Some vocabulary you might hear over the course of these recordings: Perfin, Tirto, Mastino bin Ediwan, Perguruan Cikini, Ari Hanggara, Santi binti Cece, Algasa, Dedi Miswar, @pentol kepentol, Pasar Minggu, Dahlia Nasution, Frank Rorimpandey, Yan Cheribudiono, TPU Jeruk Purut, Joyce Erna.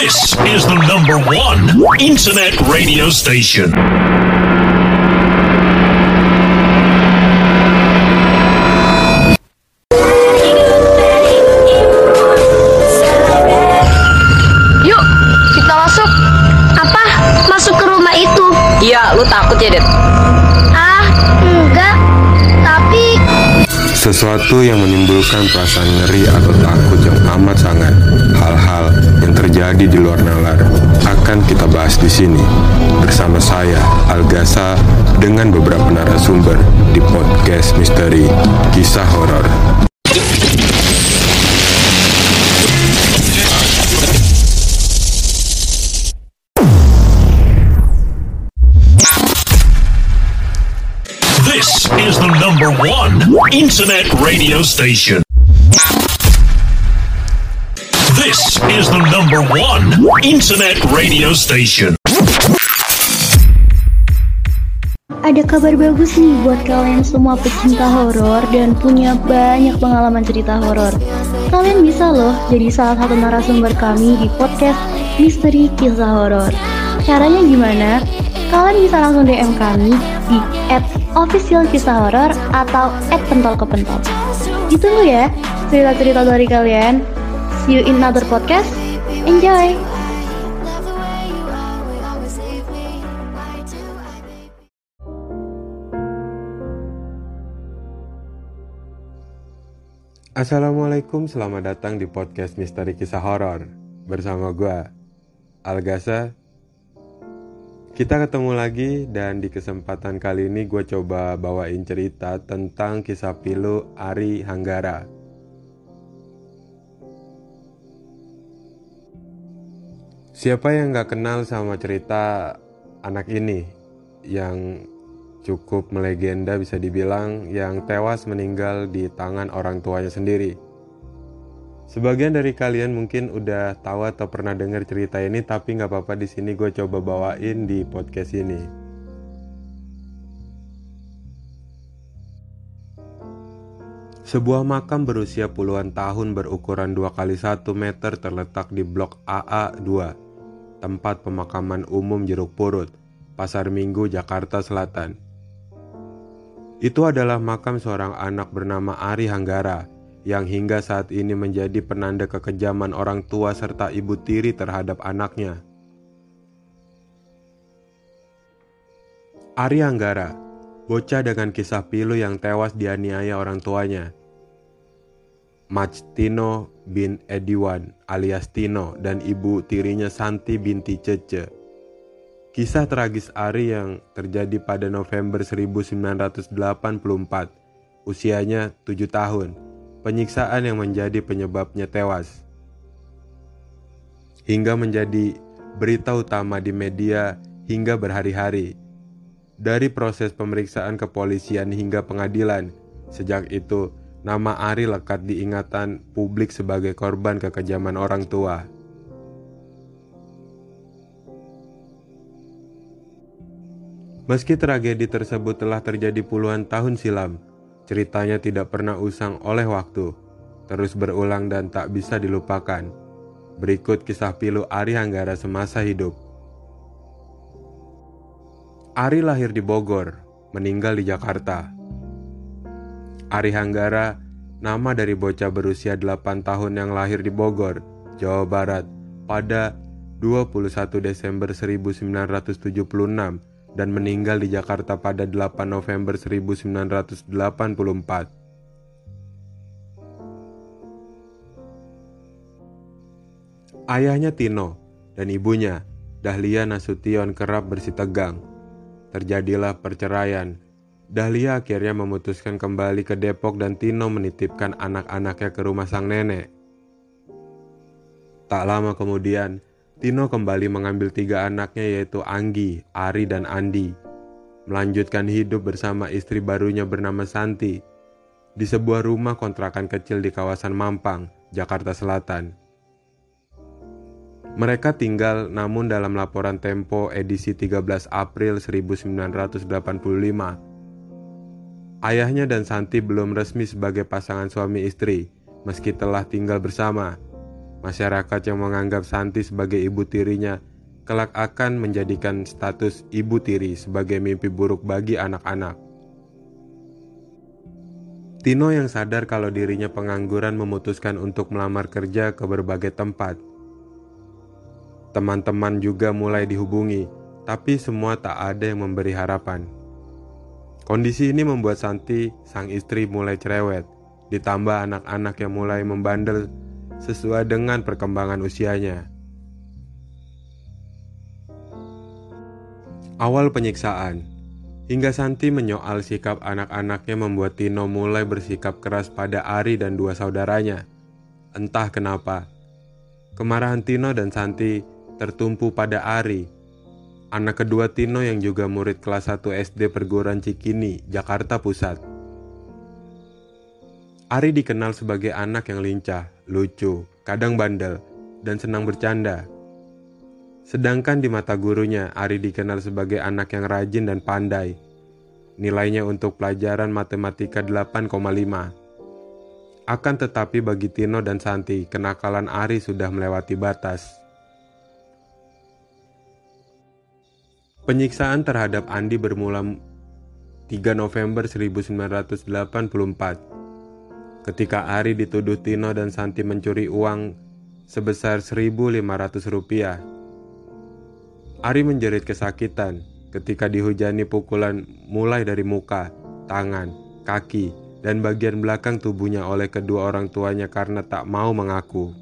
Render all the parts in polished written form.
This is the #1 internet radio station. Yuk, kita masuk. Apa? Masuk ke rumah itu? Iya, lu takut ya, Det? Ah, enggak. Tapi... sesuatu yang menimbulkan perasaan ngeri atau takut yang amat sangat. Hal-hal yang terjadi di luar nalar akan kita bahas di sini bersama saya Algasa dengan beberapa narasumber di podcast misteri kisah horor. This is the #1 internet radio station. This is the #1 internet radio station. Ada kabar bagus nih buat kalian semua pecinta horor dan punya banyak pengalaman cerita horor. Kalian bisa loh jadi salah satu narasumber kami di podcast Misteri Kisah Horor. Caranya gimana? Kalian bisa langsung DM kami di @officialkisahhoror atau @pentolkepentol. Ditunggu ya cerita-cerita dari kalian. See you in another podcast. Enjoy. Assalamualaikum, selamat datang di podcast Misteri Kisah Horor bersama gue, Algasa. Kita ketemu lagi dan di kesempatan kali ini gue coba bawain cerita tentang kisah pilu Ari Hanggara. Siapa yang gak kenal sama cerita anak ini yang cukup melegenda bisa dibilang, yang tewas meninggal di tangan orang tuanya sendiri. Sebagian dari kalian mungkin udah tahu atau pernah dengar cerita ini, tapi gak apa-apa, di sini gue coba bawain di podcast ini. Sebuah makam berusia puluhan tahun berukuran 2x1 meter terletak di blok AA2. Tempat pemakaman umum Jeruk Purut, Pasar Minggu, Jakarta Selatan. Itu adalah makam seorang anak bernama Ari Hanggara yang hingga saat ini menjadi penanda kekejaman orang tua serta ibu tiri terhadap anaknya. Ari Hanggara, bocah dengan kisah pilu yang tewas dianiaya orang tuanya, Mastino bin Ediwan alias Tino dan ibu tirinya Santi binti Cece. Kisah tragis Ari yang terjadi pada November 1984, usianya 7 tahun, penyiksaan yang menjadi penyebabnya tewas. Hingga menjadi berita utama di media hingga berhari-hari. Dari proses pemeriksaan kepolisian hingga pengadilan, sejak itu nama Ari lekat di ingatan publik sebagai korban kekejaman orang tua. Meski tragedi tersebut telah terjadi puluhan tahun silam, ceritanya tidak pernah usang oleh waktu, terus berulang dan tak bisa dilupakan. Berikut kisah pilu Ari Hanggara semasa hidup. Ari lahir di Bogor, meninggal di Jakarta. Ari Hanggara, nama dari bocah berusia 8 tahun yang lahir di Bogor, Jawa Barat pada 21 Desember 1976 dan meninggal di Jakarta pada 8 November 1984. Ayahnya Tino dan ibunya, Dahlia Nasution, kerap bersitegang. Terjadilah perceraian. Dahlia akhirnya memutuskan kembali ke Depok dan Tino menitipkan anak-anaknya ke rumah sang nenek. Tak lama kemudian, Tino kembali mengambil 3 anaknya yaitu Anggi, Ari, dan Andi. Melanjutkan hidup bersama istri barunya bernama Santi di sebuah rumah kontrakan kecil di kawasan Mampang, Jakarta Selatan. Mereka tinggal, namun dalam laporan Tempo edisi 13 April 1985, ayahnya dan Santi belum resmi sebagai pasangan suami istri, meski telah tinggal bersama. Masyarakat yang menganggap Santi sebagai ibu tirinya kelak akan menjadikan status ibu tiri sebagai mimpi buruk bagi anak-anak. Tino yang sadar kalau dirinya pengangguran memutuskan untuk melamar kerja ke berbagai tempat. Teman-teman juga mulai dihubungi, tapi semua tak ada yang memberi harapan. Kondisi ini membuat Santi, sang istri, mulai cerewet, ditambah anak-anak yang mulai membandel sesuai dengan perkembangan usianya. Awal penyiksaan, hingga Santi menyoal sikap anak-anaknya membuat Tino mulai bersikap keras pada Ari dan dua saudaranya. Entah kenapa, kemarahan Tino dan Santi tertumpu pada Ari, anak kedua Tino yang juga murid kelas 1 SD Perguruan Cikini, Jakarta Pusat. Ari dikenal sebagai anak yang lincah, lucu, kadang bandel, dan senang bercanda. Sedangkan di mata gurunya, Ari dikenal sebagai anak yang rajin dan pandai. Nilainya untuk pelajaran matematika 8,5. Akan tetapi bagi Tino dan Santi, kenakalan Ari sudah melewati batas. Penyiksaan terhadap Andi bermula 3 November 1984. Ketika Ari dituduh Tino dan Santi mencuri uang sebesar Rp1.500. Ari menjerit kesakitan ketika dihujani pukulan mulai dari muka, tangan, kaki, dan bagian belakang tubuhnya oleh kedua orang tuanya karena tak mau mengaku.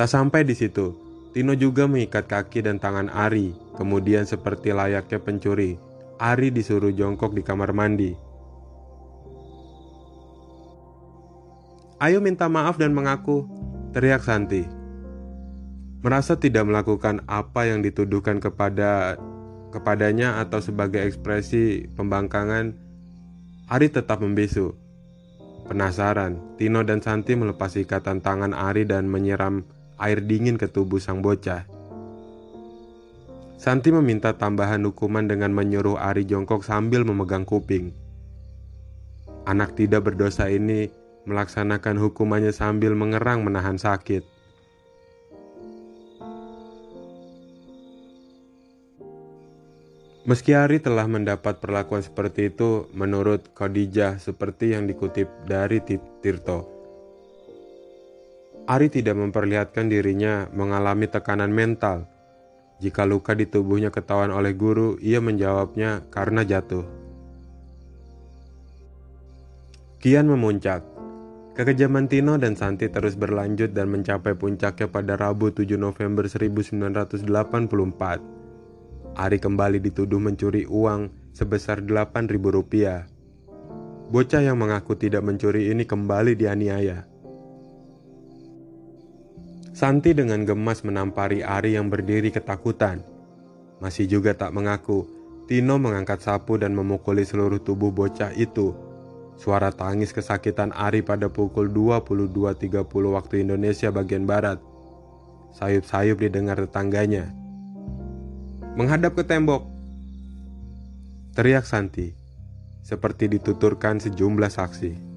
Tak sampai di situ, Tino juga mengikat kaki dan tangan Ari, kemudian seperti layaknya pencuri, Ari disuruh jongkok di kamar mandi. "Ayo minta maaf dan mengaku," teriak Santi. Merasa tidak melakukan apa yang dituduhkan kepadanya atau sebagai ekspresi pembangkangan, Ari tetap membisu. Penasaran, Tino dan Santi melepas ikatan tangan Ari dan menyiram air dingin ke tubuh sang bocah. Santi meminta tambahan hukuman dengan menyuruh Ari jongkok sambil memegang kuping. Anak tidak berdosa ini melaksanakan hukumannya sambil mengerang menahan sakit. Meski Ari telah mendapat perlakuan seperti itu, menurut Khadijah, seperti yang dikutip dari Tirto, Ari tidak memperlihatkan dirinya mengalami tekanan mental. Jika luka di tubuhnya ketahuan oleh guru, ia menjawabnya karena jatuh. Kian memuncak. Kekejaman Tino dan Santi terus berlanjut dan mencapai puncaknya pada Rabu 7 November 1984. Ari kembali dituduh mencuri uang sebesar Rp8.000. Bocah yang mengaku tidak mencuri ini kembali dianiaya. Santi dengan gemas menampari Ari yang berdiri ketakutan. Masih juga tak mengaku, Tino mengangkat sapu dan memukuli seluruh tubuh bocah itu. Suara tangis kesakitan Ari pada pukul 22.30 waktu Indonesia bagian Barat sayup-sayup didengar tetangganya. "Menghadap ke tembok!" teriak Santi, seperti dituturkan sejumlah saksi.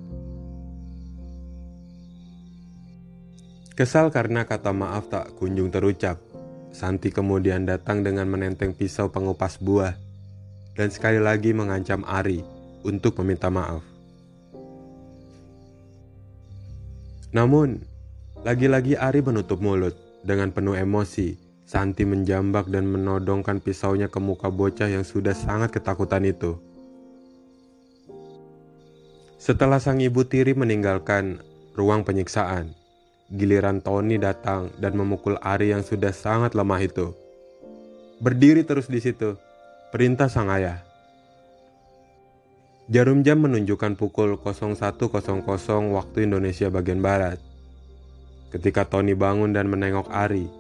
Kesal karena kata maaf tak kunjung terucap, Santi kemudian datang dengan menenteng pisau pengupas buah dan sekali lagi mengancam Ari untuk meminta maaf. Namun, lagi-lagi Ari menutup mulut. Dengan penuh emosi, Santi menjambak dan menodongkan pisaunya ke muka bocah yang sudah sangat ketakutan itu. Setelah sang ibu tiri meninggalkan ruang penyiksaan, giliran Tony datang dan memukul Ari yang sudah sangat lemah itu. "Berdiri terus di situ," perintah sang ayah. Jarum jam menunjukkan pukul 01.00 waktu Indonesia bagian Barat. Ketika Tony bangun dan menengok Ari,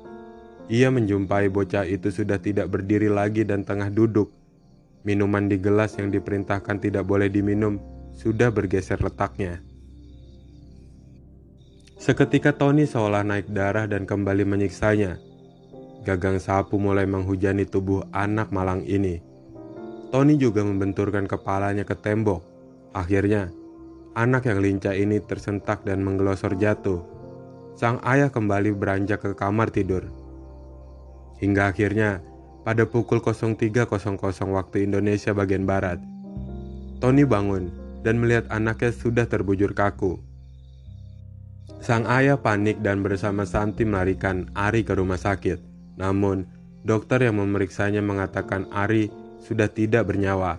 ia menjumpai bocah itu sudah tidak berdiri lagi dan tengah duduk. Minuman di gelas yang diperintahkan tidak boleh diminum sudah bergeser letaknya. Seketika Tony seolah naik darah dan kembali menyiksanya. Gagang sapu mulai menghujani tubuh anak malang ini. Tony juga membenturkan kepalanya ke tembok. Akhirnya, Anak yang lincah ini tersentak dan menggelosor jatuh. Sang ayah kembali beranjak ke kamar tidur. Hingga akhirnya, pada pukul 03.00 waktu Indonesia bagian barat, Tony bangun dan melihat anaknya sudah terbujur kaku. Sang ayah panik dan bersama Santi melarikan Ari ke rumah sakit. Namun, dokter yang memeriksanya mengatakan Ari sudah tidak bernyawa.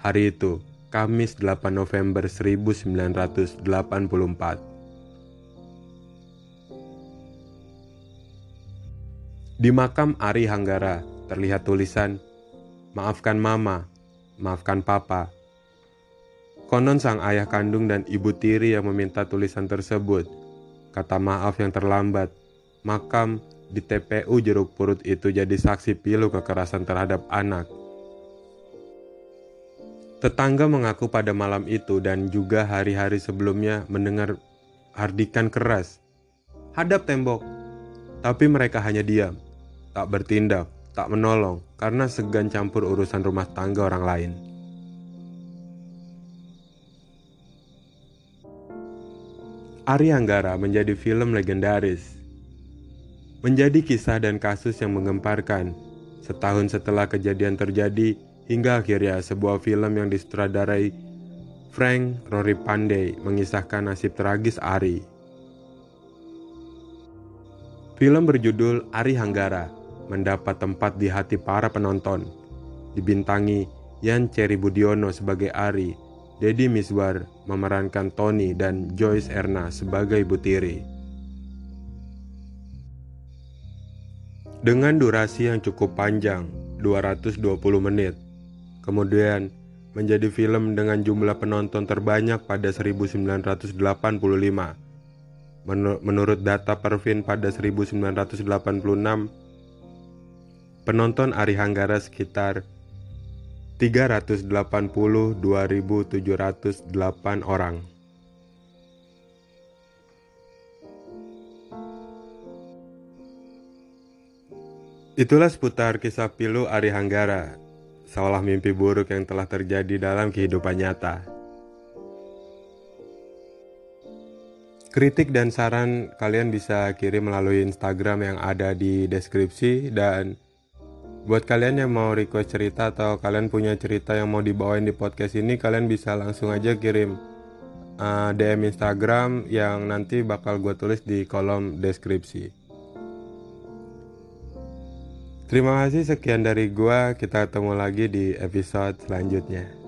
Hari itu, Kamis 8 November 1984. Di makam Ari Hanggara terlihat tulisan, "Maafkan Mama, maafkan Papa." Konon sang ayah kandung dan ibu tiri yang meminta tulisan tersebut. Kata maaf yang terlambat, makam di TPU Jeruk Purut itu jadi saksi pilu kekerasan terhadap anak. Tetangga mengaku pada malam itu dan juga hari-hari sebelumnya mendengar hardikan keras, "Hadap tembok." Tapi mereka hanya diam, tak bertindak, tak menolong, karena segan campur urusan rumah tangga orang lain. Ari Hanggara menjadi film legendaris, menjadi kisah dan kasus yang menggemparkan. Setahun setelah kejadian terjadi, hingga akhirnya sebuah film yang disutradarai Frank Rorimpandey mengisahkan nasib tragis Ari. Film berjudul Ari Hanggara mendapat tempat di hati para penonton. Dibintangi Yan Cheribudiono sebagai Ari, Dedi Miswar memerankan Tony dan Joyce Erna sebagai ibu tiri. Dengan durasi yang cukup panjang, 220 menit, kemudian menjadi film dengan jumlah penonton terbanyak pada 1985. Menurut data Perfin pada 1986, penonton Ari Hanggara sekitar 382.708 orang. Itulah seputar kisah pilu Ari Hanggara, seolah mimpi buruk yang telah terjadi dalam kehidupan nyata. Kritik dan saran kalian bisa kirim melalui Instagram yang ada di deskripsi. Dan buat kalian yang mau request cerita atau kalian punya cerita yang mau dibawain di podcast ini, kalian bisa langsung aja kirim DM Instagram yang nanti bakal gue tulis di kolom deskripsi. Terima kasih, sekian dari gue. Kita ketemu lagi di episode selanjutnya.